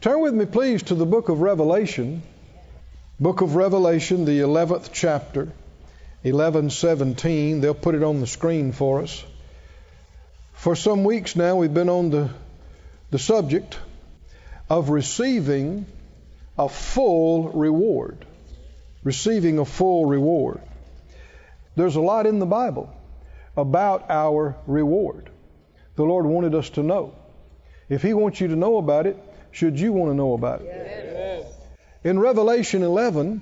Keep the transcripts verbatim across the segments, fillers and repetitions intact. Turn with me, please, to the book of Revelation. Book of Revelation, the eleventh chapter, eleven seventeen. They'll put it on the screen for us. For some weeks now, we've been on the, the subject of receiving a full reward. Receiving a full reward. There's a lot in the Bible about our reward. The Lord wanted us to know. If He wants you to know about it, should you want to know about it? Yes. In Revelation eleven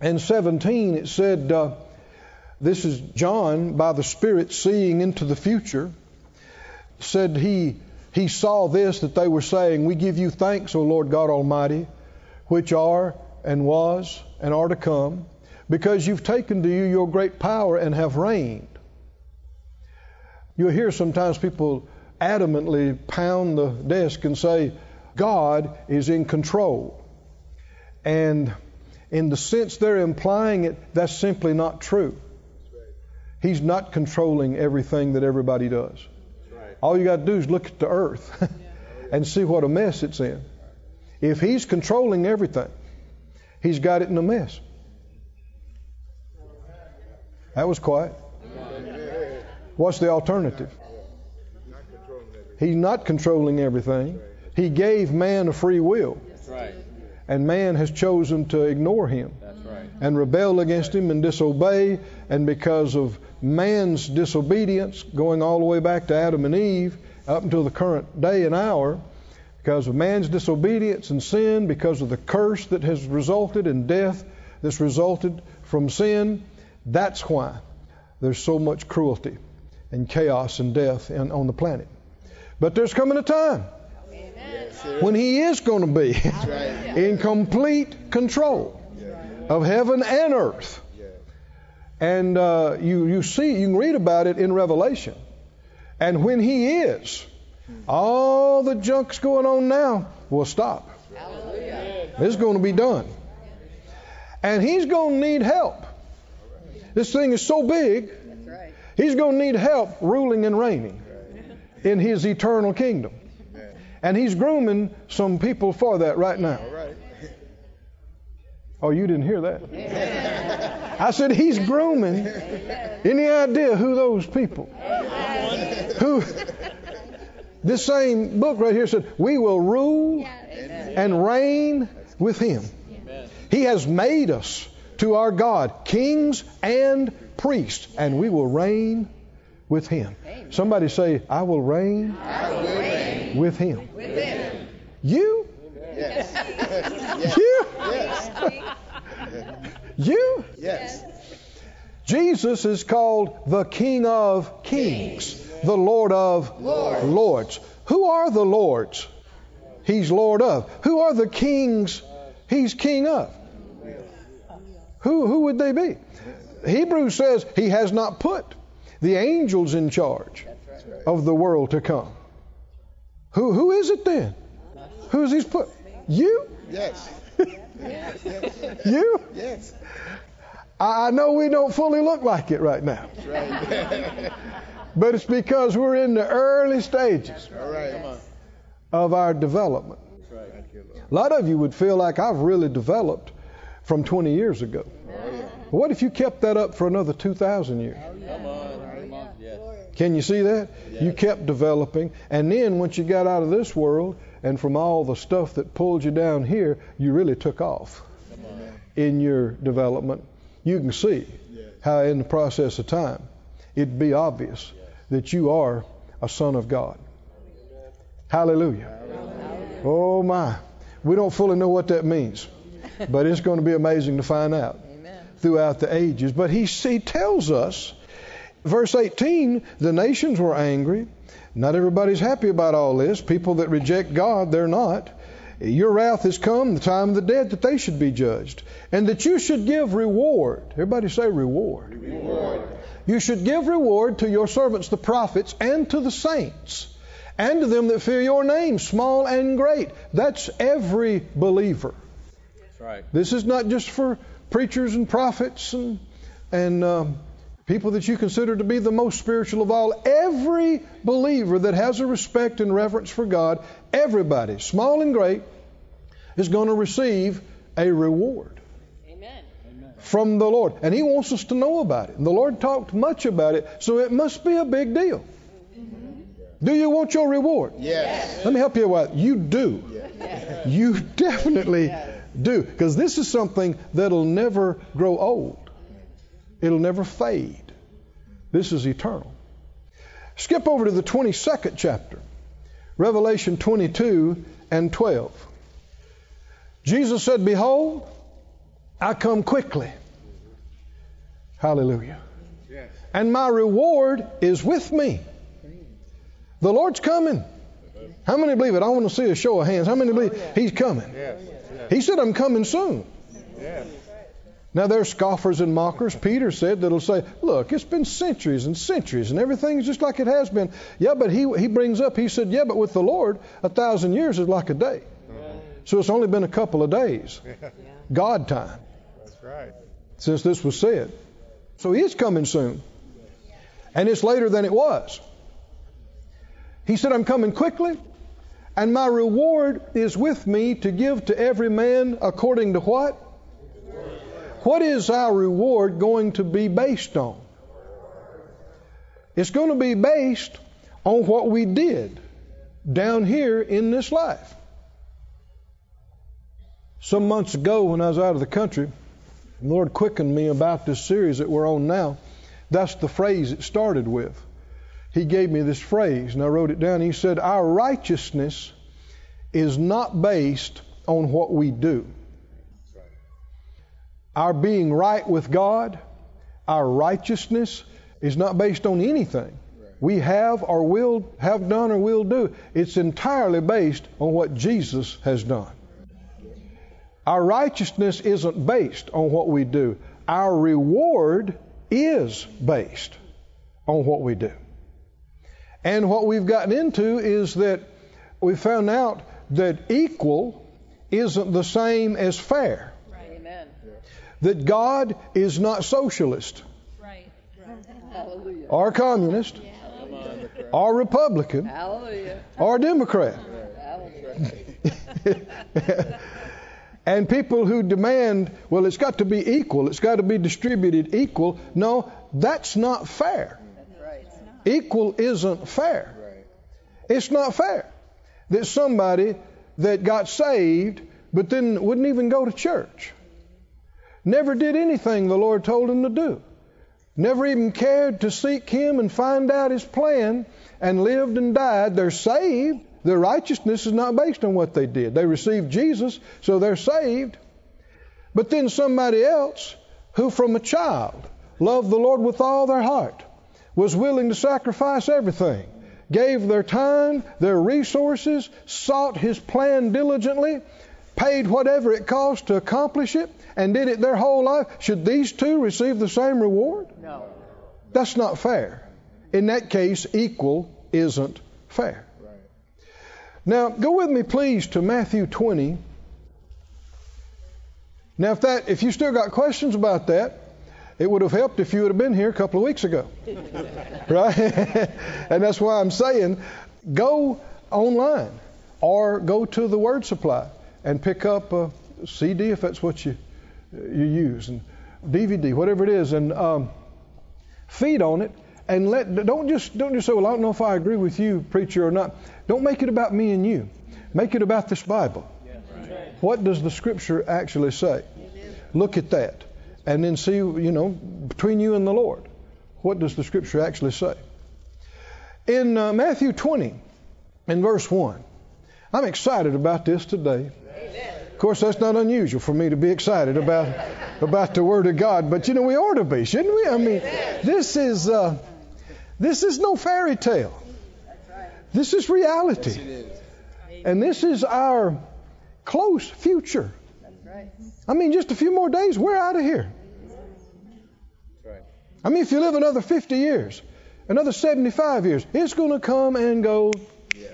and seventeen, it said, uh, this is John, by the Spirit, seeing into the future, said he, he saw this, that they were saying, "We give you thanks, O Lord God Almighty, which are and was and are to come, because you've taken to you your great power and have reigned." You'll hear sometimes people adamantly pound the desk and say, God is in control. And in the sense they're implying it, that's simply not true. He's not controlling everything that everybody does. All you got to do is look at the earth and see what a mess it's in. If He's controlling everything, He's got it in a mess. That was quiet. What's the alternative? He's not controlling everything. He gave man a free will. That's right. And man has chosen to ignore Him. That's right. And rebel against Him and disobey. And because of man's disobedience, going all the way back to Adam and Eve, up until the current day and hour, because of man's disobedience and sin, because of the curse that has resulted in death that's resulted from sin, that's why there's so much cruelty and chaos and death in, on the planet. But there's coming a time when He is going to be in complete control of heaven and earth. And uh, you, you see, you can read about it in Revelation. And when He is, all the junk's going on now will stop. It's going to be done. And He's going to need help. This thing is so big, He's going to need help ruling and reigning in His eternal kingdom. And He's grooming some people for that right now. Oh, you didn't hear that. I said He's grooming. Any idea who those people? Who? This same book right here said, "We will rule and reign with Him." He has made us to our God, kings and priests, and we will reign with Him. Somebody say, "I will reign." I will reign. With him. with him. You? Yes. You? Yes. You? Yes. Jesus is called the King of Kings, Kings. The Lord of Lords. Lords. Who are the Lords? He's Lord of. Who are the Kings? He's King of. Who, who would they be? Hebrews says He has not put the angels in charge of the world to come. Who, who is it then? Who is He's put? You? Yes. You? Yes. I know we don't fully look like it right now. That's right. But it's because we're in the early stages right. of our development. That's right. A lot of you would feel like I've really developed from twenty years ago. Oh, yeah. What if you kept that up for another two thousand years? Oh, yeah. Come on. Can you see that? Yes. You kept developing. And then once you got out of this world and from all the stuff that pulled you down here, you really took off in your development. You can see yes. how in the process of time, it'd be obvious yes. that you are a son of God. Hallelujah. Hallelujah. Oh my. We don't fully know what that means, but it's going to be amazing to find out Amen. Throughout the ages. But he, he tells us, verse eighteen, the nations were angry. Not everybody's happy about all this. People that reject God, they're not. Your wrath has come, the time of the dead, that they should be judged. And that you should give reward. Everybody say reward. Reward. You should give reward to your servants, the prophets, and to the saints, and to them that fear your name, small and great. That's every believer. That's right. This is not just for preachers and prophets and... and um, people that you consider to be the most spiritual of all. Every believer that has a respect and reverence for God, everybody, small and great, is going to receive a reward. Amen. From the Lord. And He wants us to know about it. And the Lord talked much about it, so it must be a big deal. Mm-hmm. Do you want your reward? Yes. Let me help you out. You do. Yes. You definitely yes. do. Because this is something that'll never grow old. It'll never fade. This is eternal. Skip over to the twenty-second chapter, Revelation twenty-two and twelve. Jesus said, "Behold, I come quickly." Hallelujah. Yes. "And my reward is with me." The Lord's coming. How many believe it? I want to see a show of hands. How many believe He's coming? Yes. Yes. He said, "I'm coming soon." Yes. Now, there are scoffers and mockers, Peter said, that'll say, "Look, it's been centuries and centuries, and everything's just like it has been." Yeah, but he he brings up, he said, yeah, but with the Lord, a thousand years is like a day. Mm-hmm. So it's only been a couple of days, yeah. God time. That's right. Since this was said. So He is coming soon. And it's later than it was. He said, "I'm coming quickly, and my reward is with me to give to every man according to" what? What is our reward going to be based on? It's going to be based on what we did down here in this life. Some months ago when I was out of the country, the Lord quickened me about this series that we're on now. That's the phrase it started with. He gave me this phrase and I wrote it down. He said, "Our righteousness is not based on what we do." Our being right with God, our righteousness is not based on anything we have or will have done or will do. It's entirely based on what Jesus has done. Our righteousness isn't based on what we do. Our reward is based on what we do. And what we've gotten into is that we found out that equal isn't the same as fair. That God is not socialist, right. Right. or communist, yeah. or Republican, Hallelujah. Or Democrat. And people who demand, well, it's got to be equal, it's got to be distributed equal. No, that's not fair. Right. Equal isn't fair. Right. It's not fair that somebody that got saved but then wouldn't even go to church. Never did anything the Lord told him to do. Never even cared to seek Him and find out His plan and lived and died. They're saved. Their righteousness is not based on what they did. They received Jesus, so they're saved. But then somebody else who from a child loved the Lord with all their heart, was willing to sacrifice everything, gave their time, their resources, sought His plan diligently, paid whatever it cost to accomplish it, and did it their whole life, should these two receive the same reward? No. That's not fair. In that case, equal isn't fair. Right. Now, go with me, please, to Matthew twenty. Now, if that, if you still got questions about that, it would have helped if you would have been here a couple of weeks ago. Right? And that's why I'm saying, go online or go to the Word Supply and pick up a C D if that's what you you use, and D V D, whatever it is, and um, feed on it, and let don't just don't just say, "Well, I don't know if I agree with you, preacher, or not." Don't make it about me and you. Make it about this Bible. Yes, right. What does the Scripture actually say? Look at that, and then see, you know, between you and the Lord, what does the Scripture actually say? In uh, Matthew twenty, in verse one, I'm excited about this today. Amen. Of course, that's not unusual for me to be excited about about the Word of God. But, you know, we ought to be, shouldn't we? I mean, this is uh, this is no fairy tale. This is reality. Yes, it is. And this is our close future. That's right. I mean, just a few more days, we're out of here. That's right. I mean, if you live another fifty years, another seventy-five years, it's going to come and go. Yes.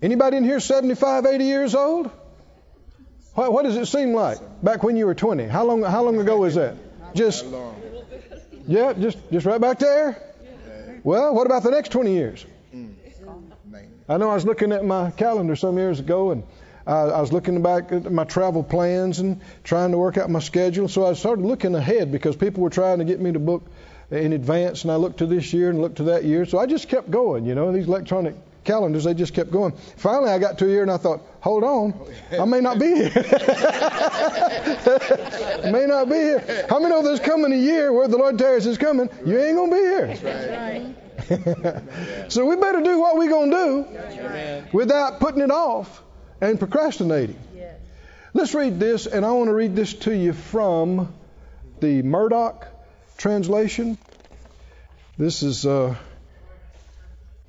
Anybody in here seventy-five, eighty years old? What does it seem like back when you were twenty? How long How long ago was that? Just, yeah, just just right back there? Well, what about the next twenty years? I know I was looking at my calendar some years ago, and I, I was looking back at my travel plans and trying to work out my schedule. So I started looking ahead because people were trying to get me to book in advance, and I looked to this year and looked to that year. So I just kept going, you know, and these electronic calendars, they just kept going. Finally, I got to a year and I thought, hold on, I may not be here. I may not be here. How many know there's coming a year where the Lord tarries is coming? You ain't going to be here. That's right. So we better do what we're going to do Amen. Without putting it off and procrastinating. Yes. Let's read this, and I want to read this to you from the Murdoch translation. This is uh,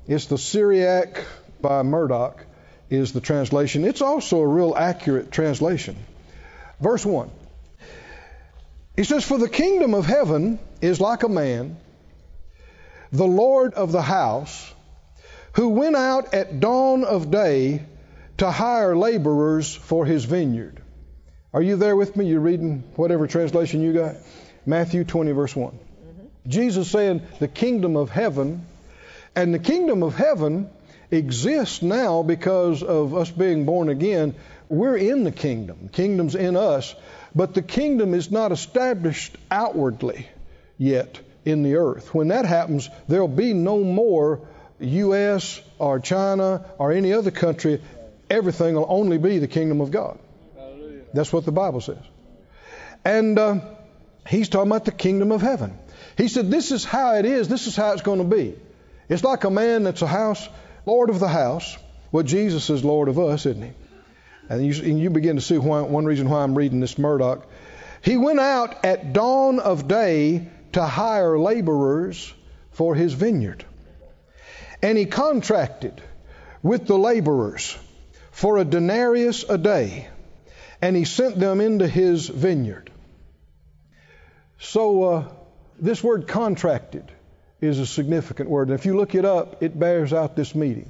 it's the Syriac by Murdoch is the translation. It's also a real accurate translation. Verse one. He says, "For the kingdom of heaven is like a man, the Lord of the house, who went out at dawn of day to hire laborers for his vineyard." Are you there with me? You're reading whatever translation you got? Matthew twenty, verse one. Mm-hmm. Jesus saying the kingdom of heaven, and the kingdom of heaven exists now because of us being born again. We're in the kingdom. The kingdom's in us, but the kingdom is not established outwardly yet in the earth. When that happens, there'll be no more U S or China or any other country. Everything will only be the kingdom of God. Hallelujah. That's what the Bible says. And uh, he's talking about the kingdom of heaven. He said, this is how it is. This is how it's going to be. It's like a man that's a house, Lord of the house. Well, Jesus is Lord of us, isn't he? And you, and you begin to see why, one reason why I'm reading this Murdoch. He went out at dawn of day to hire laborers for his vineyard. And he contracted with the laborers for a denarius a day, and he sent them into his vineyard. So uh, this word contracted is a significant word. And if you look it up, it bears out this meaning.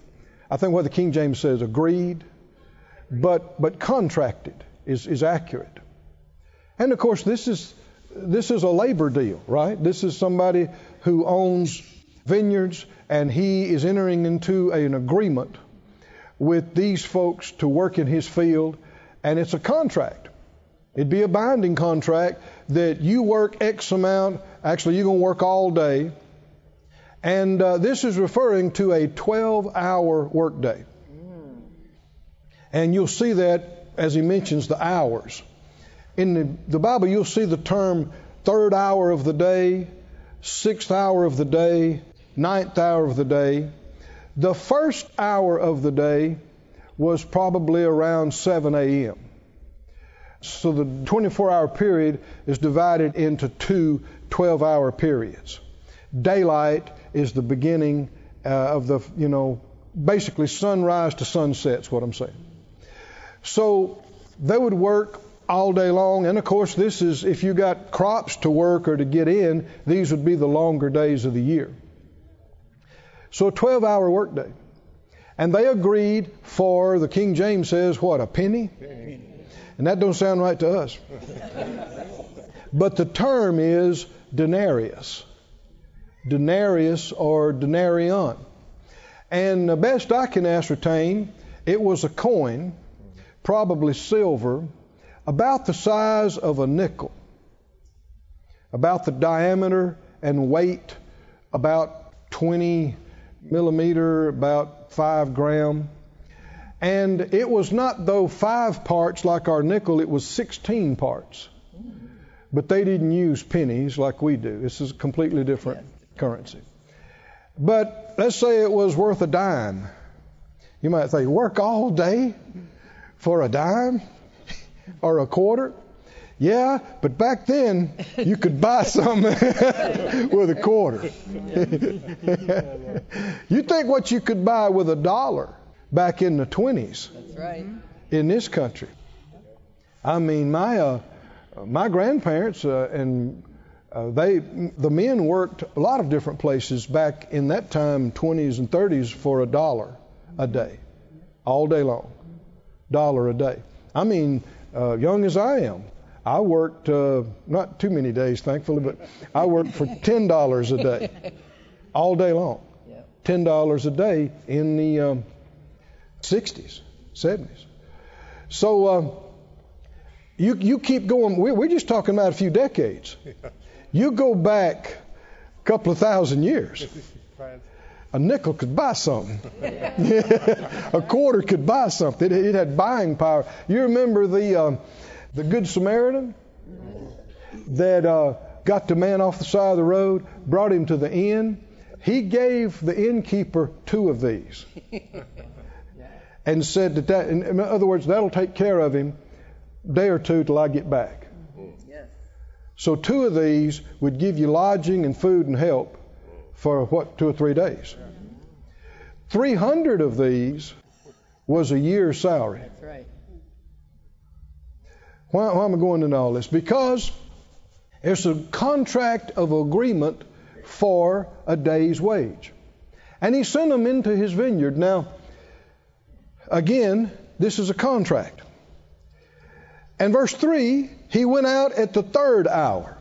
I think what the King James says, agreed, but but contracted is, is accurate. And of course, this is This is a labor deal, right? This is somebody who owns vineyards, and he is entering into an agreement with these folks to work in his field, and it's a contract. It'd be a binding contract that you work X amount. Actually, you're going to work all day. And uh, this is referring to a twelve-hour workday. And you'll see that as he mentions the hours. In the, the Bible, you'll see the term third hour of the day, sixth hour of the day, ninth hour of the day. The first hour of the day was probably around seven a.m. So the twenty-four hour period is divided into two twelve hour periods. Daylight is the beginning uh, of the, you know, basically sunrise to sunset is what I'm saying. So they would work all day long, and of course this is if you got crops to work or to get in, these would be the longer days of the year. So a twelve hour workday. And they agreed for, the King James says, what, a penny? penny. And that don't sound right to us. But the term is denarius. Denarius or denarion. And the best I can ascertain, it was a coin, probably silver, about the size of a nickel, about the diameter and weight, about twenty millimeter, about five gram. And it was not, though, five parts like our nickel, it was sixteen parts. But they didn't use pennies like we do. This is a completely different currency. But let's say it was worth a dime. You might think, work all day for a dime? Or a quarter? Yeah, but back then you could buy something with a quarter. You think what you could buy with a dollar back in the twenties? That's right. In this country, I mean, my uh, my grandparents uh, and uh, they the men worked a lot of different places back in that time, twenties and thirties, for a dollar a day, all day long, dollar a day. I mean. Uh, young as I am, I worked, uh, not too many days, thankfully, but I worked for ten dollars a day, all day long. ten dollars a day in the um, sixties, seventies. So uh, you, you keep going. We're just talking about a few decades. You go back a couple of thousand years. A nickel could buy something. A quarter could buy something. It, it had buying power. You remember the um, the Good Samaritan that uh, got the man off the side of the road, brought him to the inn. He gave the innkeeper two of these, and said that, that in other words, that'll take care of him a day or two till I get back. So two of these would give you lodging and food and help for what, two or three days. three hundred of these was a year's salary. That's right. Why, why am I going into all this? Because it's a contract of agreement for a day's wage. And he sent them into his vineyard. Now, again, this is a contract. And verse three, he went out at the third hour.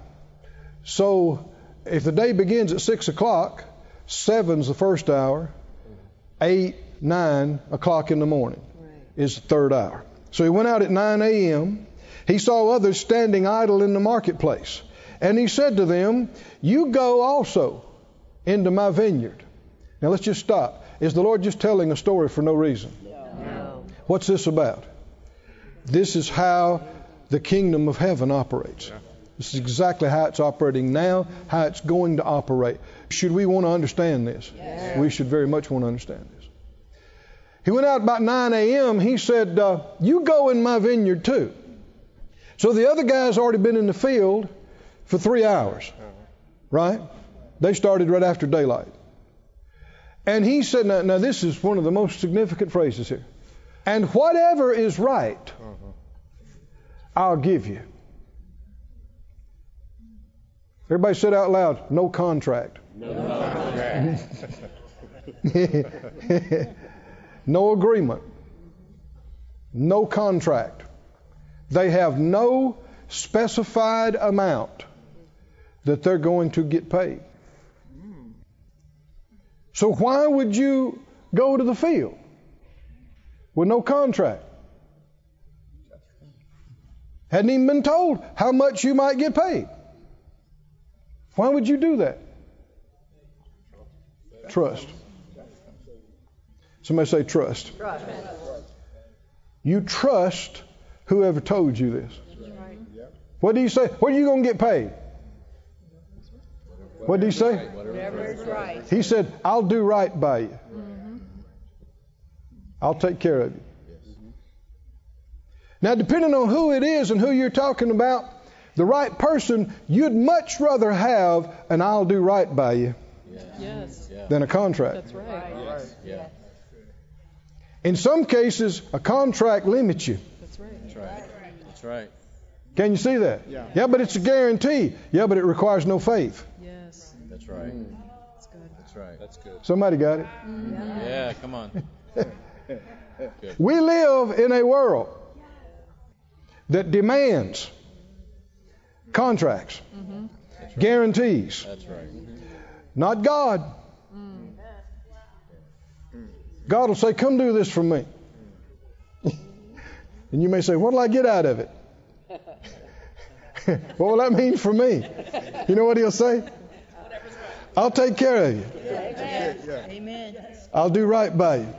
So if the day begins at six o'clock, seven's the first hour, eight, nine o'clock in the morning is the third hour. So he went out at nine a.m. He saw others standing idle in the marketplace. And he said to them, you go also into my vineyard. Now let's just stop. Is the Lord just telling a story for no reason? No. What's this about? This is how the kingdom of heaven operates. This is exactly how it's operating now, how it's going to operate. Should we want to understand this? Yes. We should very much want to understand this. He went out about nine a.m. He said, uh, you go in my vineyard too. So the other guy's already been in the field for three hours, right? They started right after daylight. And he said, now, now this is one of the most significant phrases here. And whatever is right, I'll give you. Everybody said out loud, no contract. No contract. No agreement. No contract. They have no specified amount that they're going to get paid. So why would you go to the field with no contract? Hadn't even been told how much you might get paid. Why would you do that? Trust. Somebody say trust. Trust. You trust whoever told you this. Right. What do you say? What are you going to get paid? What did he say? Whatever is right. He said, I'll do right by you. Mm-hmm. I'll take care of you. Mm-hmm. Now, depending on who it is and who you're talking about, the right person, you'd much rather have an I'll do right by you yes. Yes. than a contract. That's right. Yes. Yes. In some cases, a contract limits you. That's right. That's right. That's right. Can you see that? Yeah. yeah, but it's a guarantee. Yeah, but it requires no faith. Yes. That's right. Mm. That's good. That's right. That's good. Somebody got it? Mm. Yeah. yeah, come on. We live in a world that demands contracts, mm-hmm. That's right. guarantees. That's right. Not God. Mm. God will say, come do this for me. And you may say, what will I get out of it? What will that mean for me? You know what he'll say? I'll take care of you. Amen. I'll do right by you.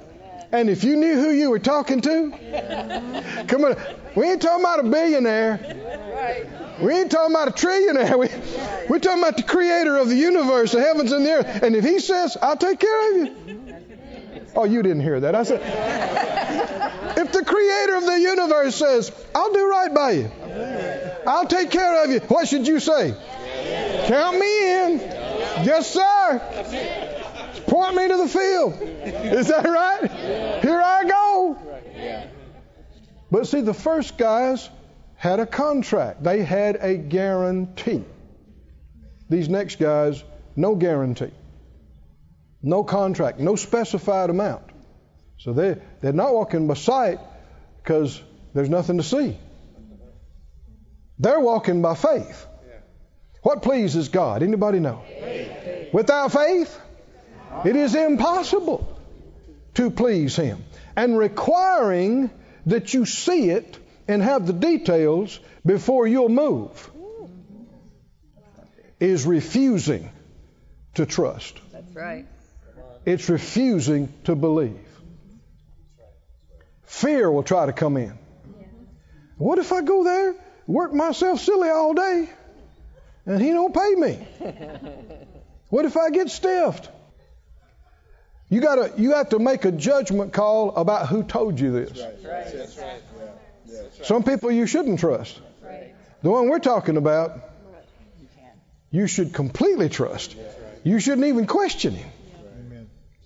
And if you knew who you were talking to, yeah. Come on. We ain't talking about a billionaire. Right. We ain't talking about a trillionaire. We, right. We're talking about the creator of the universe, the heavens and the earth. And if he says, I'll take care of you. Oh, you didn't hear that. I said, if the creator of the universe says, I'll do right by you. I'll take care of you. What should you say? Yeah. Count me in. Yeah. Yes, sir. Point me to the field. Is that right? Yeah. Here I go. Yeah. But see, the first guys had a contract. They had a guarantee. These next guys, no guarantee. No contract. No specified amount. So they, they're not walking by sight because there's nothing to see. They're walking by faith. What pleases God? Anybody know? Faith. Without faith, it is impossible to please him. And requiring that you see it and have the details before you'll move is refusing to trust. That's right. It's refusing to believe. Fear will try to come in. What if I go there, work myself silly all day, and he don't pay me? What if I get stiffed? You gotta, you have to make a judgment call about who told you this. That's right. That's right. That's right. Some people you shouldn't trust. That's right. The one we're talking about, you should completely trust. You shouldn't even question him.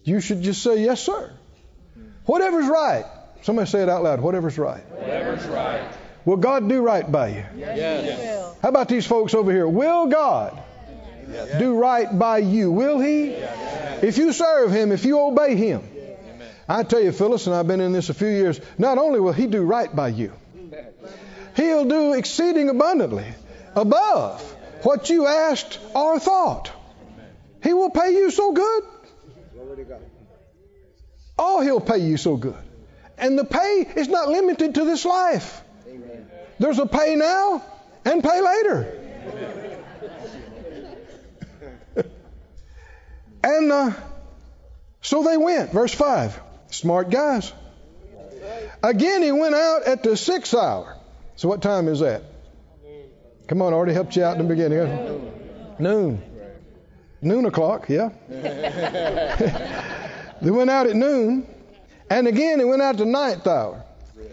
You should just say, yes, sir. Whatever's right. Somebody say it out loud. Whatever's right. Whatever's right. Will God do right by you? Yes. Yes. How about these folks over here? Will God yes. do right by you? Will He? Yes. If you serve Him, if you obey Him. Yes. I tell you, Phyllis, and I've been in this a few years, not only will He do right by you, He'll do exceeding abundantly above what you asked or thought. He will pay you so good. Oh, He'll pay you so good. And the pay is not limited to this life. Amen. There's a pay now and pay later. and uh, so they went. Verse five. Smart guys. Again, he went out at the sixth hour. So what time is that? Come on, I already helped you out in the beginning. Noon. Noon, noon o'clock, yeah. They went out at noon. And again, he went out the ninth hour.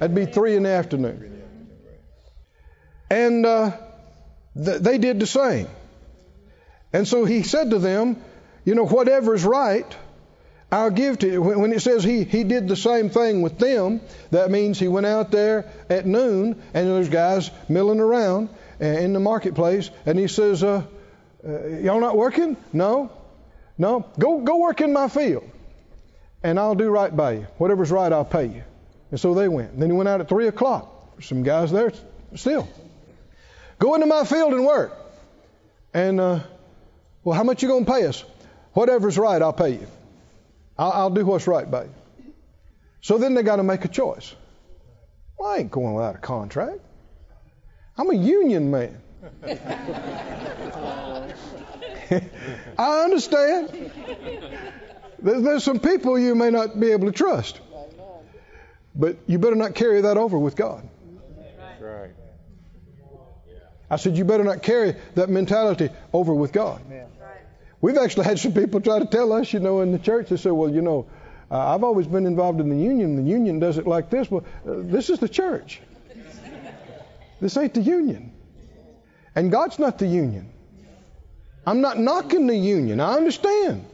That'd be three in the afternoon. And uh, th- they did the same. And so he said to them, you know, whatever's right, I'll give to you. When, when it says he, he did the same thing with them, that means he went out there at noon, and there's guys milling around uh, in the marketplace. And he says, uh, uh, y'all not working? No. No. Go, go work in my field. And I'll do right by you. Whatever's right, I'll pay you. And so they went. Then he went out at three o'clock. Some guys there still. Go into my field and work. And, uh, well, how much you going to pay us? Whatever's right, I'll pay you. I'll, I'll do what's right by you. So then they got to make a choice. Well, I ain't going without a contract. I'm a union man. I understand. There's some people you may not be able to trust. But you better not carry that over with God. That's right. I said you better not carry that mentality over with God. We've actually had some people try to tell us, you know, in the church, they say, well, you know, uh, I've always been involved in the union. The union does it like this. Well, uh, this is the church. This ain't the union. And God's not the union. I'm not knocking the union. I understand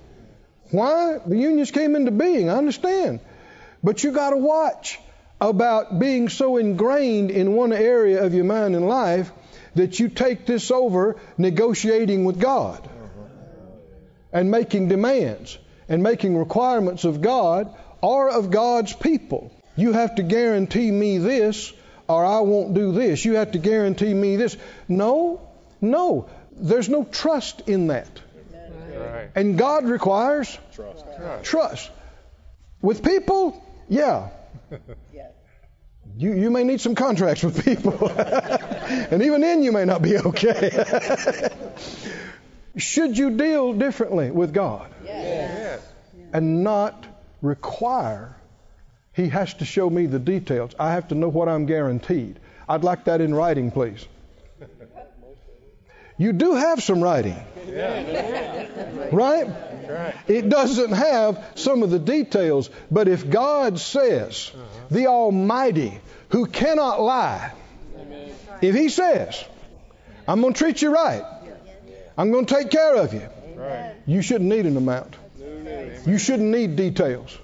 why the unions came into being. I understand. But you got to watch about being so ingrained in one area of your mind and life that you take this over negotiating with God and making demands and making requirements of God or of God's people. You have to guarantee me this or I won't do this. You have to guarantee me this. No, no. There's no trust in that. And God requires trust. trust. With people, yeah. You you may need some contracts with people. And even then you may not be okay. Should you deal differently with God? Yes. Yes. And not require He has to show me the details. I have to know what I'm guaranteed. I'd like that in writing, please. You do have some writing. Yeah. Right? Right? It doesn't have some of the details, but if God says, uh-huh. the Almighty, who cannot lie, amen. If He says, I'm going to treat you right, I'm going to take care of you, right. You shouldn't need an amount. Amen. You shouldn't need details.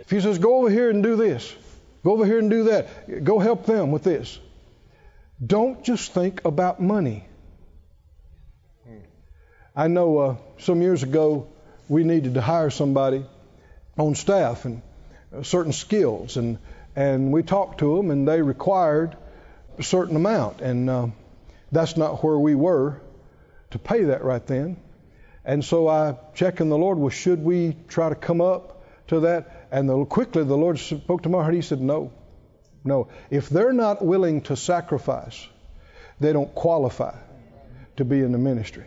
If He says, go over here and do this, go over here and do that, go help them with this, don't just think about money. I know uh, some years ago we needed to hire somebody on staff and uh, certain skills, and and we talked to them, and they required a certain amount, and uh, that's not where we were to pay that right then. And so I checked in the Lord, well, should we try to come up to that? And the, quickly the Lord spoke to my heart. He said, no. No, if they're not willing to sacrifice, they don't qualify to be in the ministry.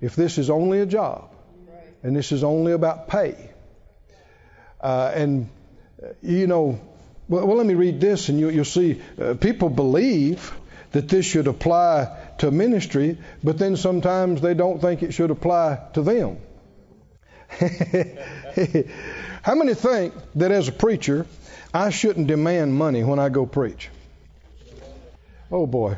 If this is only a job, and this is only about pay, uh, and you know, well, well, let me read this, and you, you'll see uh, people believe that this should apply to ministry, but then sometimes they don't think it should apply to them. How many think that as a preacher, I shouldn't demand money when I go preach? Oh boy.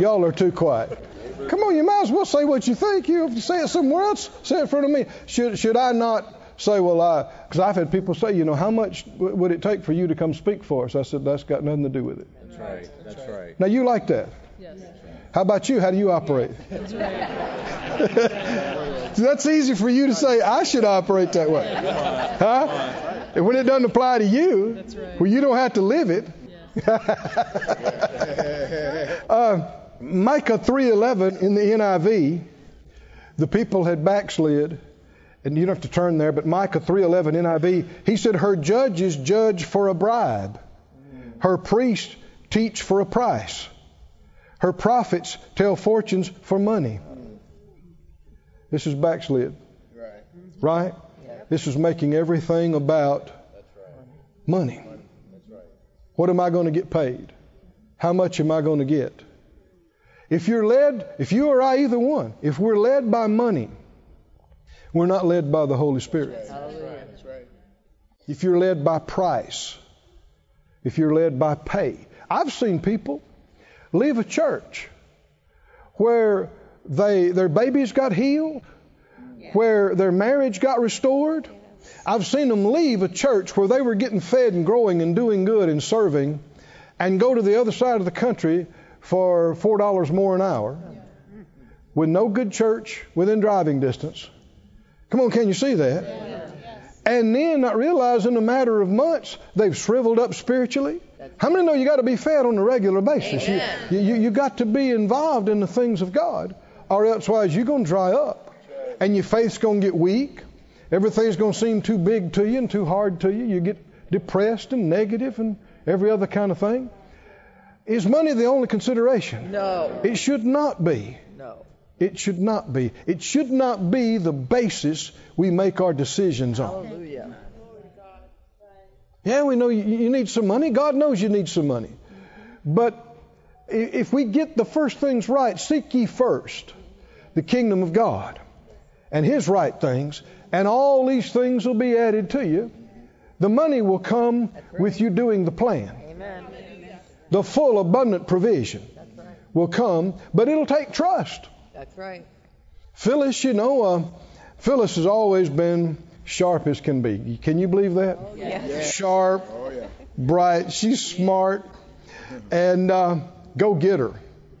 Y'all are too quiet. Come on, you might as well say what you think. You have to say it somewhere else. Say it in front of me. Should should I not say, well, I, because I've had people say, you know, how much w- would it take for you to come speak for us? I said, that's got nothing to do with it. That's right. That's right. Now, you like that? Yes. How about you? How do you operate? That's right. So that's easy for you to say, I should operate that way. Huh? And when it doesn't apply to you, that's right. Well, you don't have to live it. uh, Micah three eleven in the N I V, the people had backslid, and you don't have to turn there, but Micah three eleven N I V, he said, her judges judge for a bribe. Her priests teach for a price. Her prophets tell fortunes for money. This is backslid. Right? right? Yeah. This is making everything about money. What am I going to get paid? How much am I going to get? If you're led, if you or I, either one, if we're led by money, we're not led by the Holy Spirit. That's right. That's right. If you're led by price, if you're led by pay. I've seen people leave a church where they their babies got healed, yeah. where their marriage got restored. Yeah. I've seen them leave a church where they were getting fed and growing and doing good and serving, and go to the other side of the country for four dollars more an hour, yeah. with no good church within driving distance. Come on, can you see that? Yeah. And then not realize in a matter of months, they've shriveled up spiritually. How many know you got to be fed on a regular basis? You, you, you got to be involved in the things of God, or elsewise you're going to dry up. And your faith's going to get weak. Everything's going to seem too big to you and too hard to you. You get depressed and negative and every other kind of thing. Is money the only consideration? No. It should not be. No. It should not be. It should not be the basis we make our decisions on. Hallelujah. Yeah, we know you need some money. God knows you need some money. But if we get the first things right, seek ye first the kingdom of God and His right things, and all these things will be added to you. The money will come with you doing the plan. Amen. The full abundant provision will come, but it'll take trust. That's right. Phyllis, you know, uh, Phyllis has always been sharp as can be. Can you believe that? Oh, yeah. Yeah. Sharp, oh, yeah. bright. She's smart, and uh, go get her.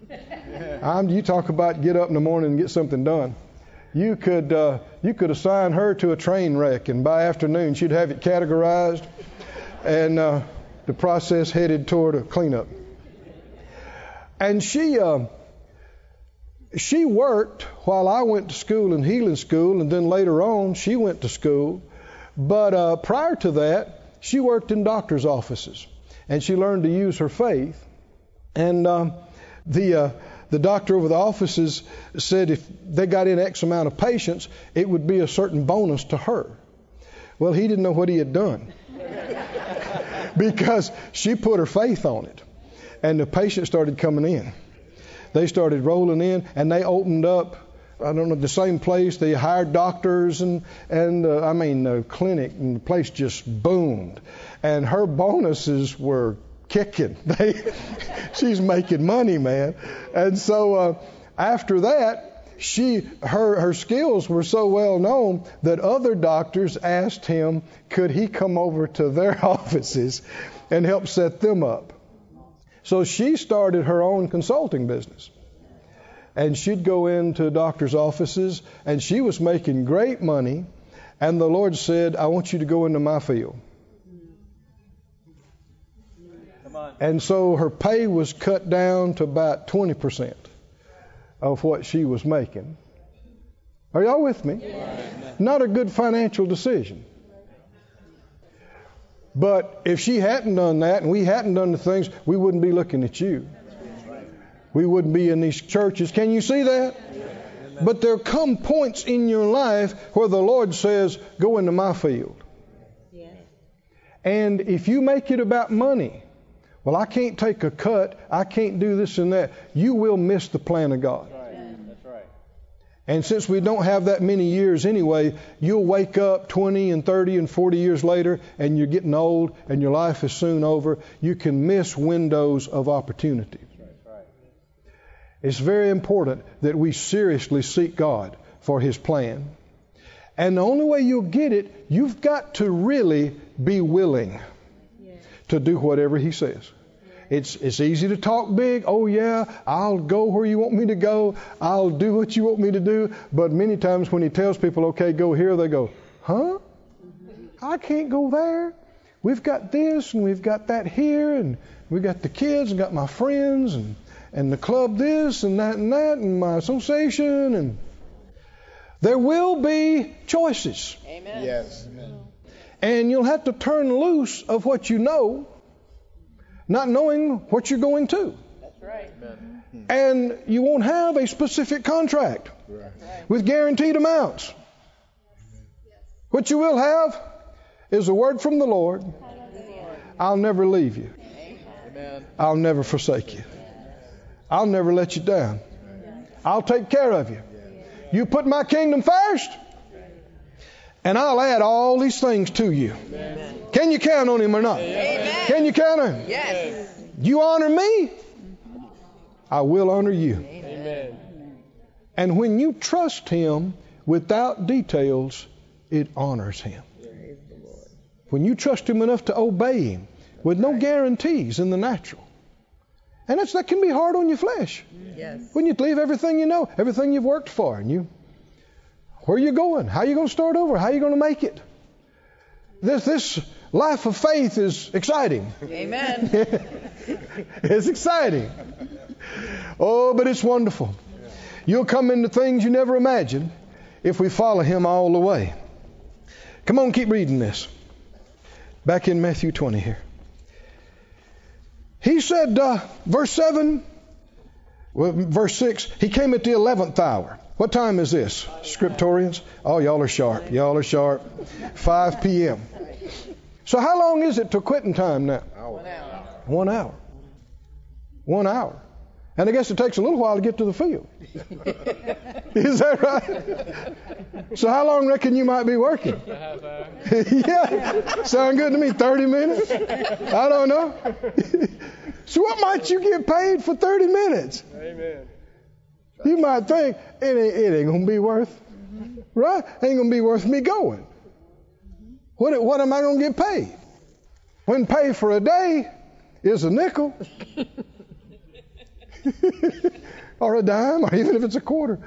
Yeah. I'm, you talk about get up in the morning and get something done. You could uh, you could assign her to a train wreck, and by afternoon she'd have it categorized, and uh, the process headed toward a cleanup. And she. Uh, She worked while I went to school in healing school, and then later on she went to school. But uh, prior to that, she worked in doctor's offices, and she learned to use her faith. And um, the uh, the doctor over the offices said if they got in X amount of patients, it would be a certain bonus to her. Well, he didn't know what he had done because she put her faith on it, and the patients started coming in. They started rolling in, and they opened up, I don't know, the same place. They hired doctors, and, and uh, I mean, the clinic, and the place just boomed. And her bonuses were kicking. They, she's making money, man. And so uh, after that, she her her skills were so well known that other doctors asked him, could he come over to their offices and help set them up? So she started her own consulting business, and she'd go into doctor's offices, and she was making great money, and the Lord said, I want you to go into my field. Come on. And so her pay was cut down to about twenty percent of what she was making. Are y'all with me? Yeah. Not a good financial decision. But if she hadn't done that and we hadn't done the things, we wouldn't be looking at you. We wouldn't be in these churches. Can you see that? But there come points in your life where the Lord says, go into my field. Yes. And if you make it about money, well, I can't take a cut, I can't do this and that, you will miss the plan of God. That's right. That's right. And since we don't have that many years anyway, you'll wake up twenty and thirty and forty years later and you're getting old and your life is soon over. You can miss windows of opportunity. It's very important that we seriously seek God for His plan. And the only way you'll get it, you've got to really be willing yeah. to do whatever He says. Yeah. It's it's easy to talk big. Oh, yeah, I'll go where you want me to go. I'll do what you want me to do. But many times when He tells people, okay, go here, they go, huh? Mm-hmm. I can't go there. We've got this and we've got that here and we've got the kids and got my friends and and the club this and that and that and my association. And there will be choices. Amen. Yes. Amen. And you'll have to turn loose of what you know, not knowing what you're going to. That's right. Amen. And you won't have a specific contract right. with guaranteed amounts. Yes. What you will have is a word from the Lord. Hallelujah. I'll never leave you. Amen. I'll never forsake you. I'll never let you down. I'll take care of you. You put my kingdom first, and I'll add all these things to you. Amen. Can you count on Him or not? Amen. Can you count on Him? Yes. You honor me, I will honor you. Amen. And when you trust Him without details, it honors Him. When you trust Him enough to obey Him with no guarantees in the natural. And that's, that can be hard on your flesh. Yes. When you leave everything you know, everything you've worked for, and you, where are you going? How are you going to start over? How are you going to make it? This this life of faith is exciting. Amen. It's exciting. Oh, but it's wonderful. You'll come into things you never imagined if we follow Him all the way. Come on, keep reading this. Back in Matthew twenty here. He said, uh, verse seven, well, verse six, He came at the eleventh hour. What time is this, scriptorians? Oh, y'all are sharp. Y'all are sharp. five p.m. So how long is it to quitting time now? One hour. One hour. One hour. And I guess it takes a little while to get to the field. Is that right? So how long reckon you might be working? Yeah. Sound good to me, thirty minutes? I don't know. So what might you get paid for thirty minutes? Amen. You might think, it ain't, it ain't going to be worth, right? Ain't going to be worth me going. What, what am I going to get paid? When pay for a day is a nickel. Or a dime, or even if it's a quarter.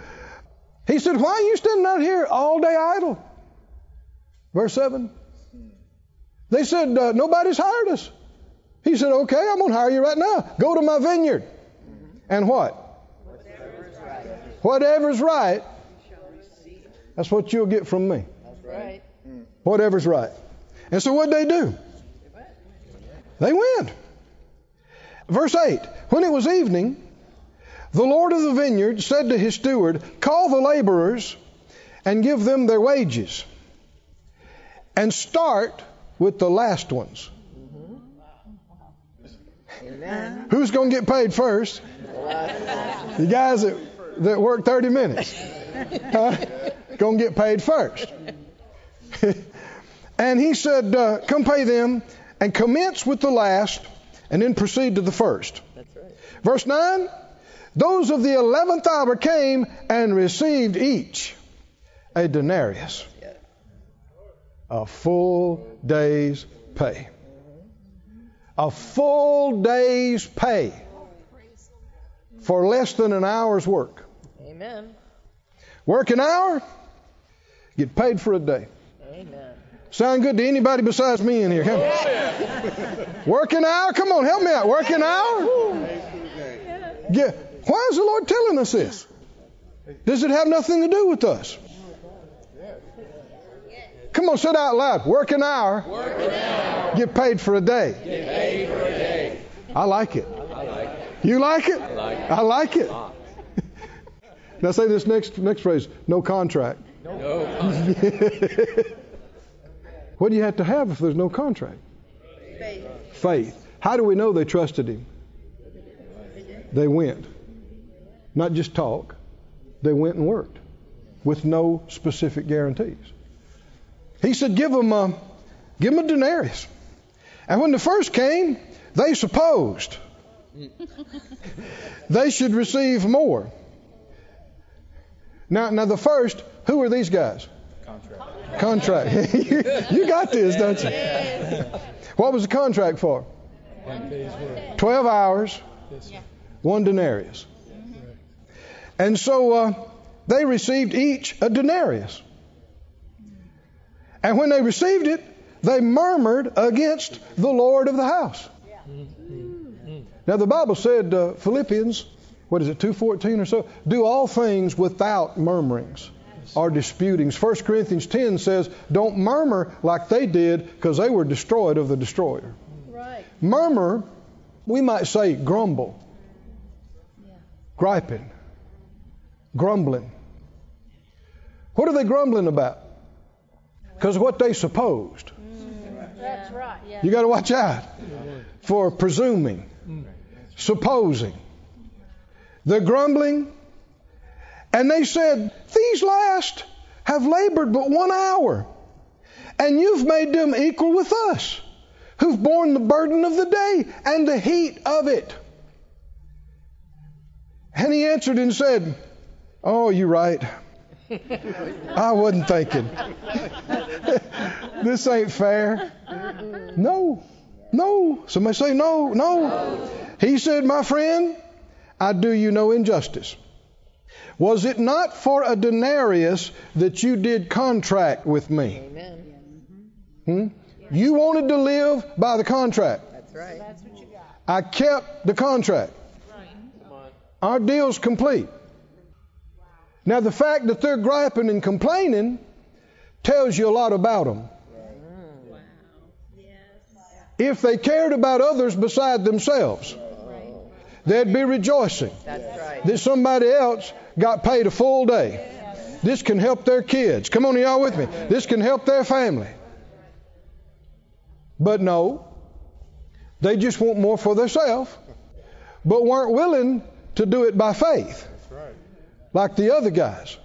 He said, why are you standing out here all day idle? Verse seven. They said, uh, nobody's hired us. He said, okay, I'm going to hire you right now. Go to my vineyard. And what? Whatever's right. Whatever's right. That's what you'll get from me. That's right. Whatever's right. And so what'd they do? They went. Verse eight, when it was evening, the Lord of the vineyard said to his steward, call the laborers and give them their wages, and start with the last ones. Mm-hmm. Wow. Who's going to get paid first? The guys that, that work thirty minutes. Huh? Going to get paid first. And he said, uh, come pay them and commence with the last and then proceed to the first. That's right. Verse nine, those of the eleventh hour came and received each a denarius, a full day's pay. A full day's pay for less than an hour's work. Amen. Work an hour, get paid for a day. Amen. Sound good to anybody besides me in here? Come on. Work an hour? Come on, help me out. Work an hour? Yeah. Why is the Lord telling us this? Does it have nothing to do with us? Come on, say it out loud. Work an hour. Work an hour. Get paid for a day. Get paid for a day. I like it. I like it. You like it? I like it. I like it. Now say this next next phrase. No contract. No, no contract. What do you have to have if there's no contract? Faith. Faith. How do we know they trusted him? They went. Not just talk. They went and worked with no specific guarantees. He said, give them a, give them a denarius. And when the first came, they supposed they should receive more. Now, now the first, who are these guys? Contract. Contract. you, you got this, don't you? Yes. What was the contract for? Twelve hours, yes, one denarius. Mm-hmm. And so uh, they received each a denarius. And when they received it, they murmured against the Lord of the house. Yeah. Mm-hmm. Now the Bible said, uh, Philippians, what is it, two fourteen or so? Do all things without murmurings or disputings. First Corinthians ten says, don't murmur like they did, because they were destroyed of the destroyer. Right. Murmur, we might say grumble, yeah, griping, grumbling. What are they grumbling about? Because of what they supposed. Mm, that's right. Yeah. You got to watch out for presuming, mm. supposing. They're grumbling. And they said, these last have labored but one hour, and you've made them equal with us, who've borne the burden of the day and the heat of it. And he answered and said, oh, you're right. I wasn't thinking. This ain't fair. No, no. Somebody say no, no. He said, my friend, I do you no injustice. Was it not for a denarius that you did contract with me? Amen. Hmm? You wanted to live by the contract. That's right. That's what you got. I kept the contract. Right. Our deal's complete. Now, the fact that they're griping and complaining tells you a lot about them. Wow. If they cared about others beside themselves, they'd be rejoicing. That's right. That somebody else got paid a full day. This can help their kids. Come on, y'all with me. This can help their family. But no, they just want more for themselves, but weren't willing to do it by faith. That's right. Like the other guys.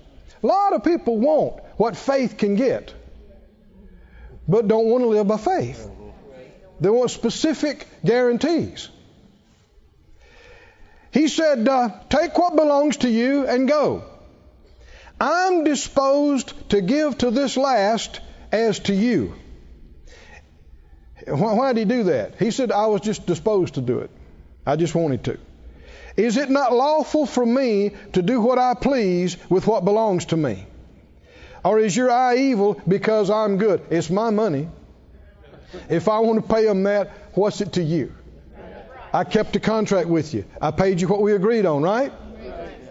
A lot of people want what faith can get, but don't want to live by faith. They want specific guarantees. He said, uh, take what belongs to you and go. I'm disposed to give to this last as to you. Why, why did he do that? He said, I was just disposed to do it. I just wanted to. Is it not lawful for me to do what I please with what belongs to me? Or is your eye evil because I'm good? It's my money. If I want to pay them that, what's it to you? I kept the contract with you. I paid you what we agreed on, right?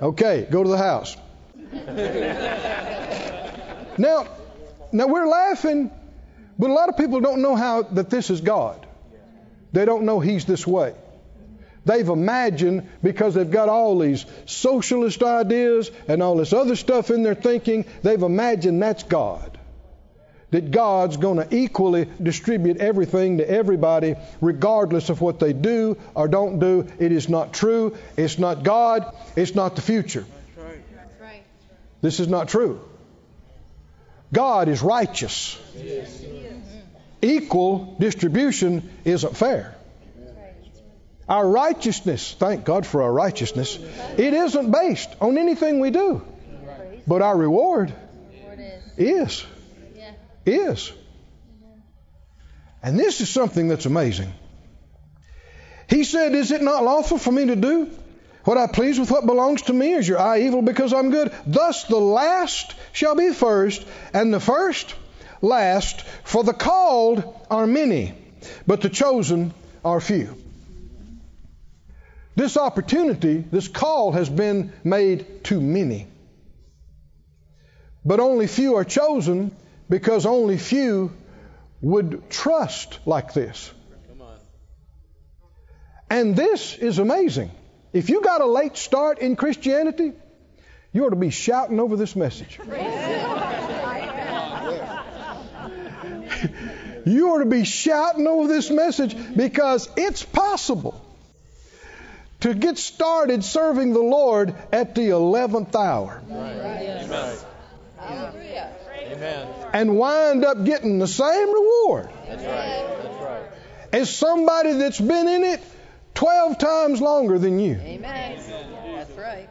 Okay, go to the house. Now, now we're laughing, but a lot of people don't know how that this is God. They don't know he's this way. They've imagined, because they've got all these socialist ideas and all this other stuff in their thinking, they've imagined that's God. That God's going to equally distribute everything to everybody, regardless of what they do or don't do. It is not true. It's not God. It's not the future. That's right. That's right. This is not true. God is righteous. Yes. Equal distribution isn't fair. Our righteousness, thank God for our righteousness, it isn't based on anything we do. But our reward is. Is. And this is something that's amazing. He said, is it not lawful for me to do what I please with what belongs to me? Is your eye evil because I'm good? Thus the last shall be first, and the first last, for the called are many, but the chosen are few. This opportunity, this call has been made to many. But only few are chosen because only few would trust like this. And this is amazing. If you got a late start in Christianity, you ought to be shouting over this message. You ought to be shouting over this message, because it's possible to get started serving the Lord at the eleventh hour. Right. Hallelujah. Amen. And wind up getting the same reward. That's right. That's right. As somebody that's been in it twelve times longer than you. Amen. That's right.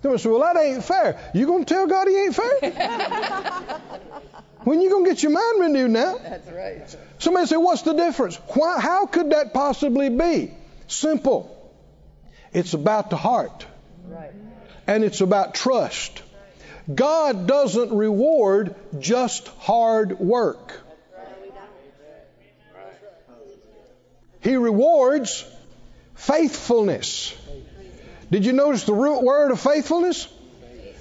They say, well, that ain't fair. You going to tell God he ain't fair? When you going to get your mind renewed now? That's right. Somebody say, what's the difference? Why, how could that possibly be? Simple. It's about the heart. Right. And it's about trust. God doesn't reward just hard work. He rewards faithfulness. Did you notice the root word of faithfulness?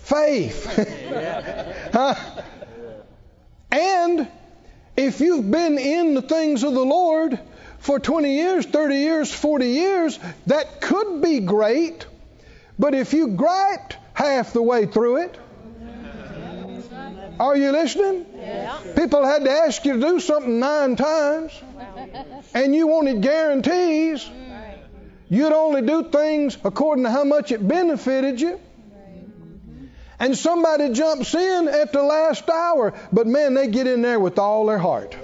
Faith. Huh? And if you've been in the things of the Lord for twenty years, thirty years, forty years, that could be great. But if you griped half the way through it, are you listening? Yeah. People had to ask you to do something nine times, and you wanted guarantees. You'd only do things according to how much it benefited you. And somebody jumps in at the last hour, but man, they get in there with all their heart.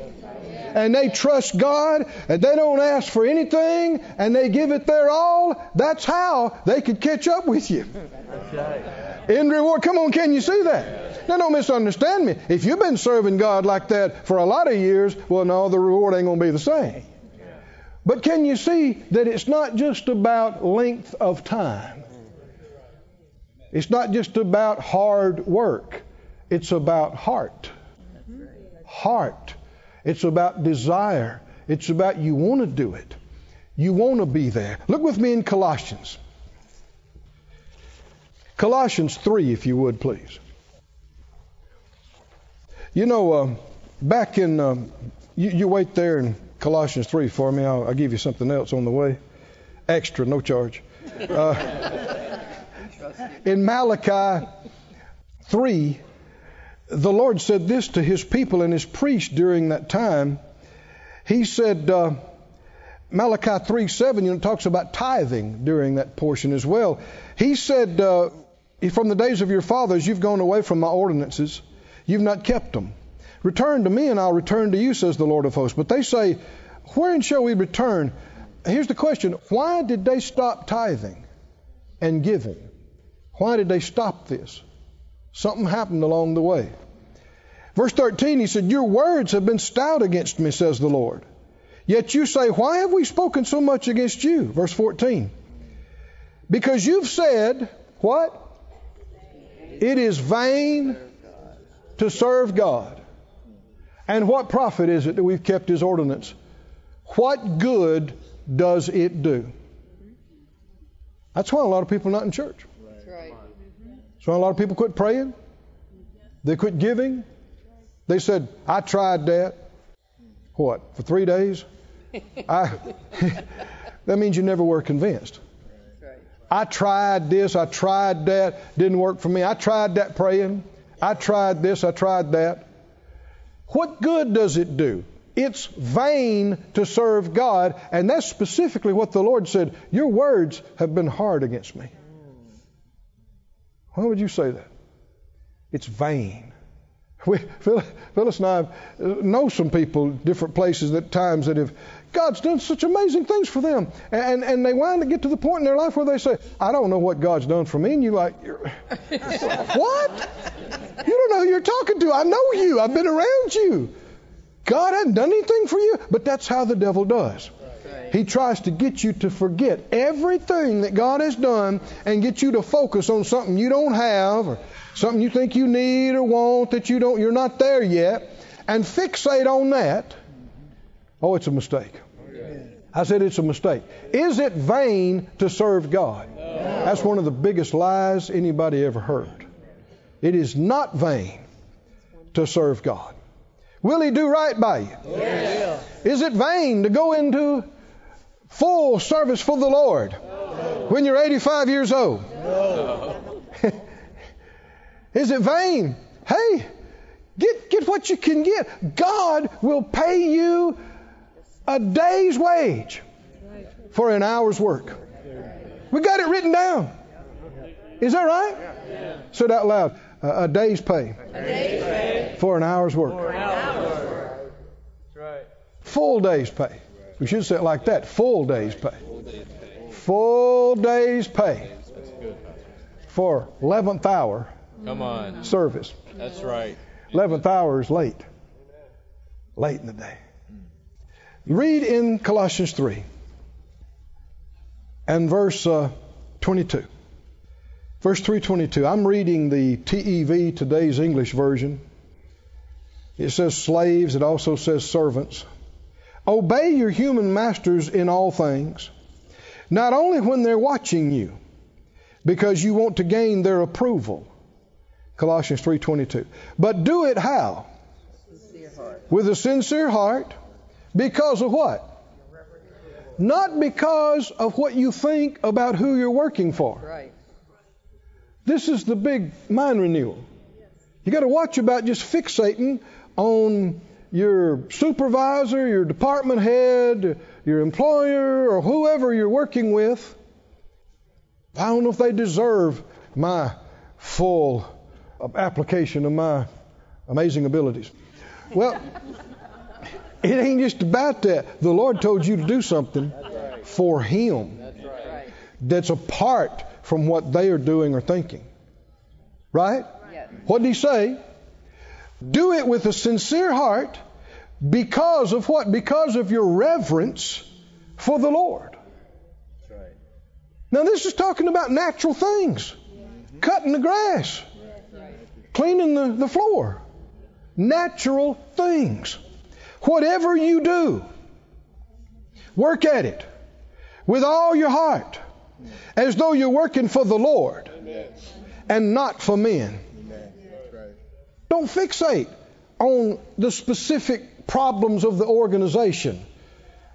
And they trust God, and they don't ask for anything, and they give it their all. That's how they could catch up with you. In reward, come on, can you see that? Now, don't misunderstand me. If you've been serving God like that for a lot of years, well, no, the reward ain't going to be the same. But can you see that it's not just about length of time? It's not just about hard work. It's about heart. Heart. It's about desire. It's about you want to do it. You want to be there. Look with me in Colossians. Colossians three, if you would, please. You know, uh, back in, uh, you, you wait there in Colossians three for me. I'll, I'll give you something else on the way. Extra, no charge. Uh, in Malachi three, the Lord said this to his people and his priests during that time. He said, uh, Malachi three seven, you know, talks about tithing during that portion as well. He said, uh, from the days of your fathers, you've gone away from my ordinances. You've not kept them. Return to me and I'll return to you, says the Lord of hosts. But they say, wherein shall we return? Here's the question. Why did they stop tithing and giving? Why did they stop this? Something happened along the way. Verse thirteen, he said, your words have been stout against me, says the Lord. Yet you say, why have we spoken so much against you? Verse fourteen. Because you've said, what? It is vain to serve God. And what profit is it that we've kept his ordinance? What good does it do? That's why a lot of people are not in church. That's right. So a lot of people quit praying. They quit giving. They said, I tried that. What, for three days? I, that means you never were convinced. I tried this, I tried that, didn't work for me. I tried that praying. I tried this, I tried that. What good does it do? It's vain to serve God. And that's specifically what the Lord said. Your words have been hard against me. Why would you say that? It's vain. We, Phyllis and I know some people, different places at times that have, God's done such amazing things for them. And, and they wind up get to the point in their life where they say, I don't know what God's done for me. And you're like, what? You don't know who you're talking to. I know you. I've been around you. God hasn't done anything for you. But that's how the devil does. He tries to get you to forget everything that God has done and get you to focus on something you don't have or something you think you need or want that you don't, you're not there yet, and fixate on that. Oh, it's a mistake. I said it's a mistake. Is it vain to serve God? No. That's one of the biggest lies anybody ever heard. It is not vain to serve God. Will He do right by you? Yes. Is it vain to go into full service for the Lord no. when you're eighty-five years old? No. Is it vain? Hey, get get what you can get. God will pay you a day's wage for an hour's work. We got it written down. Is that right? Yeah. Say it out loud. Uh, a day's pay, a day's pay. For, an for an hour's work. That's right. Full day's pay. We should say it like that. Full day's pay. Full day's pay, Full day's pay. That's good. For eleventh hour Come on. service. That's right. eleventh hour is late. Late in the day. Read in Colossians three and verse uh, twenty-two. Verse three twenty-two. I'm reading the T E V, today's English version. It says slaves. It also says servants. Obey your human masters in all things, not only when they're watching you, because you want to gain their approval. Colossians three twenty-two. But do it how? With a sincere heart. Because of what? Not because of what you think about who you're working for. Right. This is the big mind renewal. You got to watch about just fixating on your supervisor, your department head, your employer, or whoever you're working with. I don't know if they deserve my full application of my amazing abilities. Well, it ain't just about that. The Lord told you to do something for Him that's apart from what they are doing or thinking. Right? Yes. What did He say? Do it with a sincere heart because of what? Because of your reverence for the Lord. That's right. Now this is talking about natural things. Mm-hmm. Cutting the grass. That's right. Cleaning the, the floor. Natural things. Whatever you do, work at it with all your heart, as though you're working for the Lord Amen. And not for men. Amen. Don't fixate on the specific problems of the organization,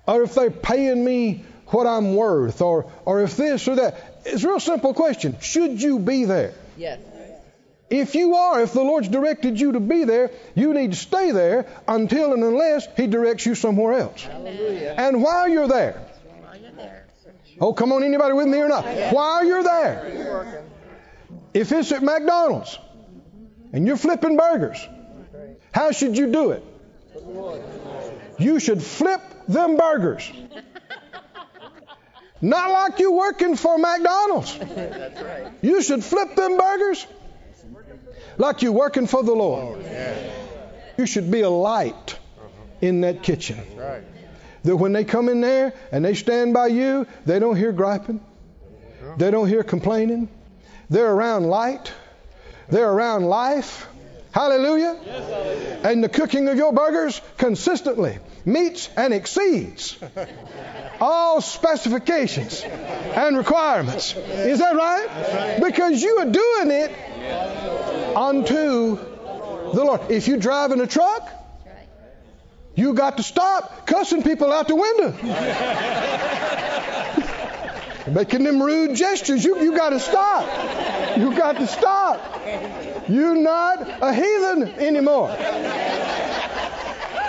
or if they're paying me what I'm worth, or, or if this or that. It's a real simple question. Should you be there? Yes. If you are, if the Lord's directed you to be there, you need to stay there until and unless He directs you somewhere else. Hallelujah. And while you're there, oh, come on, anybody with me or not? While you're there, if it's at McDonald's and you're flipping burgers, how should you do it? You should flip them burgers. Not like you're working for McDonald's. You should flip them burgers like you're working for the Lord. You should be a light in that kitchen. That when they come in there and they stand by you, they don't hear griping. They don't hear complaining. They're around light. They're around life. Hallelujah. Yes, hallelujah. And the cooking of your burgers consistently meets and exceeds all specifications and requirements. Is that right? Because you are doing it unto the Lord. If you're driving a truck, you got to stop cussing people out the window. Making them rude gestures. You, you got to stop. You got to stop. You're not a heathen anymore.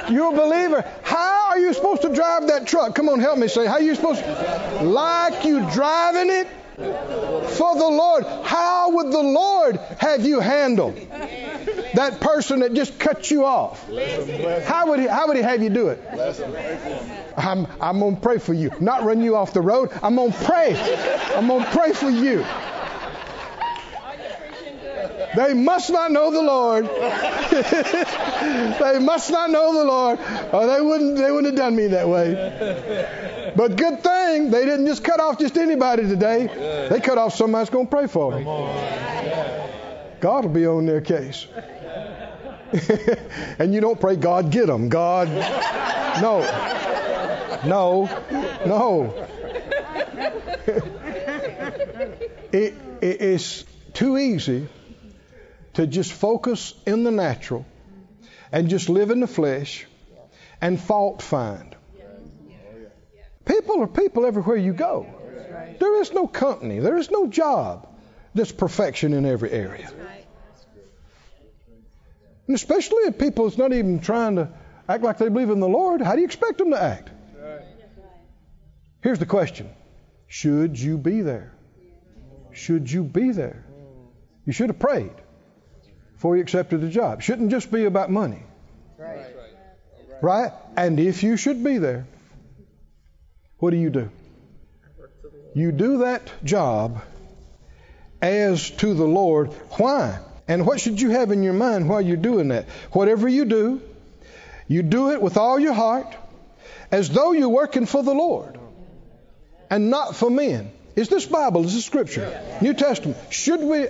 You're a believer. How are you supposed to drive that truck? Come on, help me say. How are you supposed to? Like you driving it for the Lord. How would the Lord have you handled that person that just cut you off? How would he, how would he have you do it? I'm, I'm going to pray for you. Not run you off the road. I'm going to pray. I'm going to pray for you. They must not know the Lord. They must not know the Lord, or they wouldn't, they wouldn't have done me that way. But good thing they didn't just cut off just anybody today. They cut off somebody that's going to pray for them. God will be on their case. And you don't pray, God, get them. God, no, no, no. it, it, it's too easy to just focus in the natural and just live in the flesh and fault find. People are people everywhere you go. There is no company, there is no job that's perfection in every area. And especially if people is not even trying to act like they believe in the Lord, how do you expect them to act? Here's the question. Should you be there? Should you be there? You should have prayed before you accepted the job. It shouldn't just be about money. Right. Right? And if you should be there, what do you do? You do that job as to the Lord. Why? And what should you have in your mind while you're doing that? Whatever you do, you do it with all your heart, as though you're working for the Lord and not for men. Is this Bible? Is this Scripture? Yeah. New Testament. Should we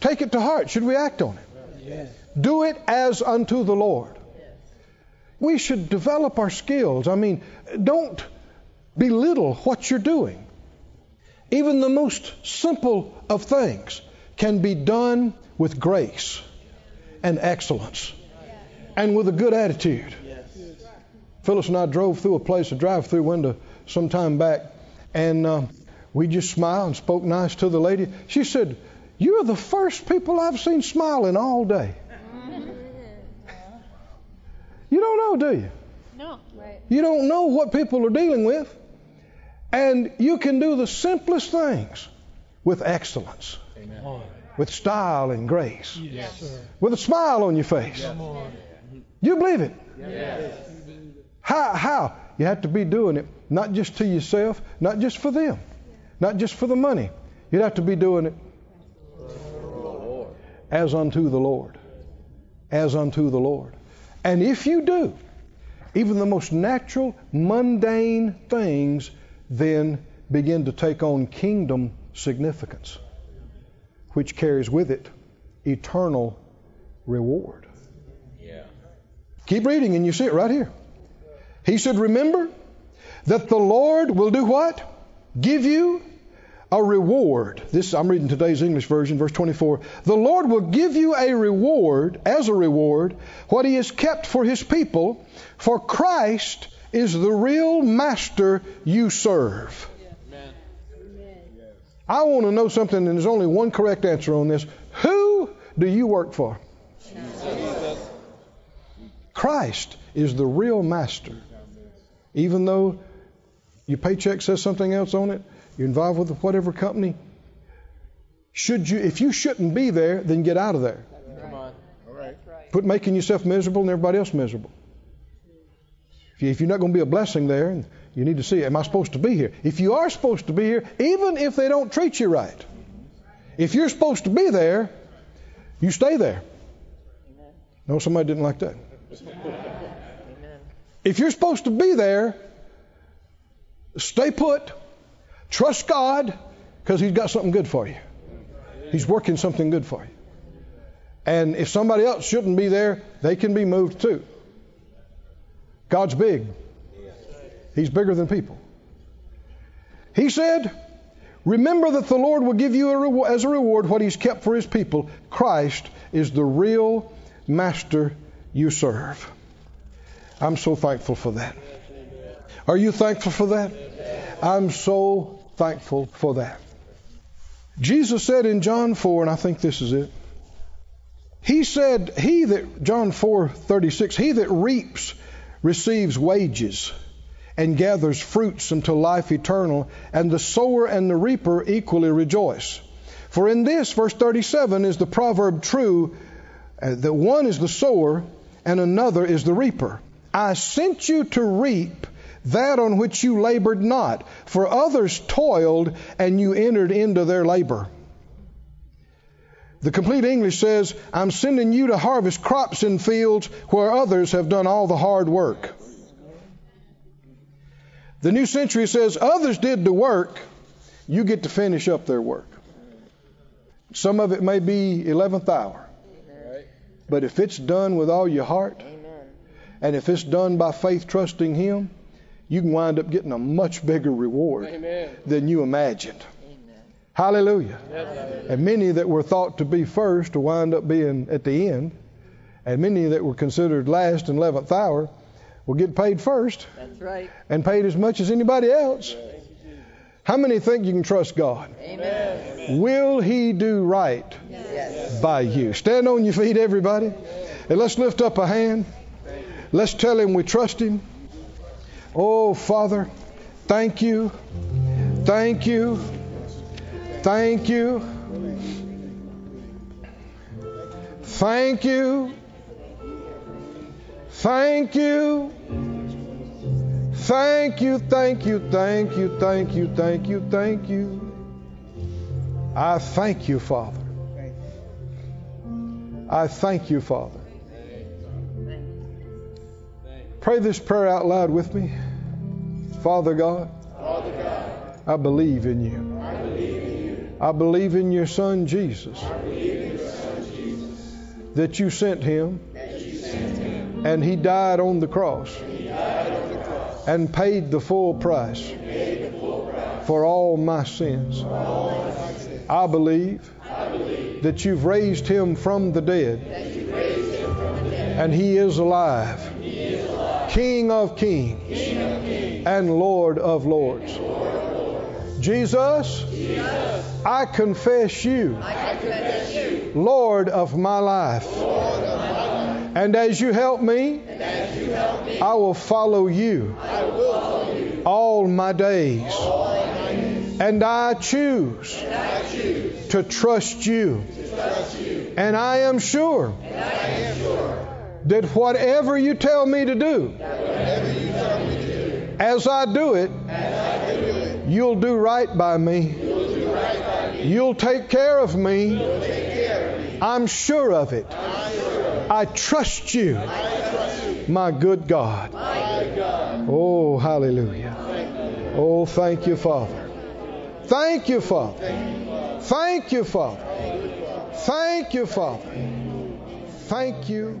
take it to heart? Should we act on it? Yes. Do it as unto the Lord. Yes. We should develop our skills. I mean, don't belittle what you're doing. Even the most simple of things can be done with grace and excellence and with a good attitude. Yes. Phyllis and I drove through a place, a drive-through window, some time back, and uh, we just smiled and spoke nice to the lady. She said, "You're the first people I've seen smiling all day." You don't know, do you? No. Right. You don't know what people are dealing with. And you can do the simplest things with excellence. Amen. With style and grace. Yes. Yes. With a smile on your face. Yes. Do you believe it? Yes. How? How? You have to be doing it not just to yourself, not just for them, not just for the money. You'd have to be doing it as unto the Lord. As unto the Lord. And if you do, even the most natural, mundane things then begin to take on kingdom significance, which carries with it eternal reward. Yeah. Keep reading and you see it right here. He said, remember that the Lord will do what? Give you a reward. This, I'm reading today's English version, verse twenty-four. The Lord will give you a reward, as a reward, what He has kept for His people, for Christ is the real master you serve. Amen. I want to know something, and there's only one correct answer on this. Who do you work for? Jesus. Christ is the real master. Even though your paycheck says something else on it, you're involved with whatever company. Should you, if you shouldn't be there, then get out of there. Come on. All right. Quit making yourself miserable and everybody else miserable. If you're not going to be a blessing there, you need to see, am I supposed to be here? If you are supposed to be here, even if they don't treat you right, if you're supposed to be there, you stay there. Amen. No, somebody didn't like that. Amen. If you're supposed to be there, stay put, trust God, because He's got something good for you. He's working something good for you. And if somebody else shouldn't be there, they can be moved too. God's big. He's bigger than people. He said, remember that the Lord will give you a reward, as a reward what He's kept for His people. Christ is the real master you serve. I'm so thankful for that. Are you thankful for that? I'm so thankful for that. Jesus said in John four, and I think this is it. He said, he that, John four thirty-six, he that reaps receives wages and gathers fruits unto life eternal, and the sower and the reaper equally rejoice. For in this, verse thirty-seven, is the proverb true, uh, that one is the sower and another is the reaper. I sent you to reap that on which you labored not, for others toiled and you entered into their labor. The Complete English says, I'm sending you to harvest crops in fields where others have done all the hard work. The New Century says, others did the work, you get to finish up their work. Some of it may be eleventh hour. Amen. But if it's done with all your heart, amen, and if it's done by faith trusting Him, you can wind up getting a much bigger reward, amen, than you imagined. Hallelujah. Hallelujah. And many that were thought to be first will wind up being at the end. And many that were considered last and eleventh hour will get paid first. That's right. And paid as much as anybody else. Yes. How many think you can trust God? Amen. Will He do right yes. by you? Stand on your feet, everybody. And let's lift up a hand. Let's tell Him we trust Him. Oh, Father, thank you. Thank you. Thank you. Thank you. Thank you. Thank you, thank you, thank you, thank you, thank you, thank you. I thank you, Father. I thank you, Father. Pray this prayer out loud with me. Father God, Father God, I believe in you. I believe in you. I believe in your Son Jesus. I believe in your Son Jesus. That you sent him. That you sent him. And he died on the cross. He died on the cross. And paid the full price, the full price for, all for all my sins. I believe, I believe that you've raised him from the dead, from the dead. And he is alive, he is alive. King of kings, King of kings. And Lord of lords. And Lord of lords. Jesus, Jesus, I confess you, I confess you. Lord of my life. Lord of my And as you help me, you help me I, will you. I will follow you all my days. All my days. And, I choose and I choose to trust you. To trust you. And, I am sure and I am sure that whatever you tell me to do, you tell me to do as I do it, as I do it you'll, do right by me. You'll do right by me. You'll take care of me. Care of me. I'm sure of it. I trust you, I trust you. My, good God. My good God. Oh, hallelujah. Thank oh, thank you, Father. Thank you, Father. Thank you, Father. Thank you, Father. Thank you.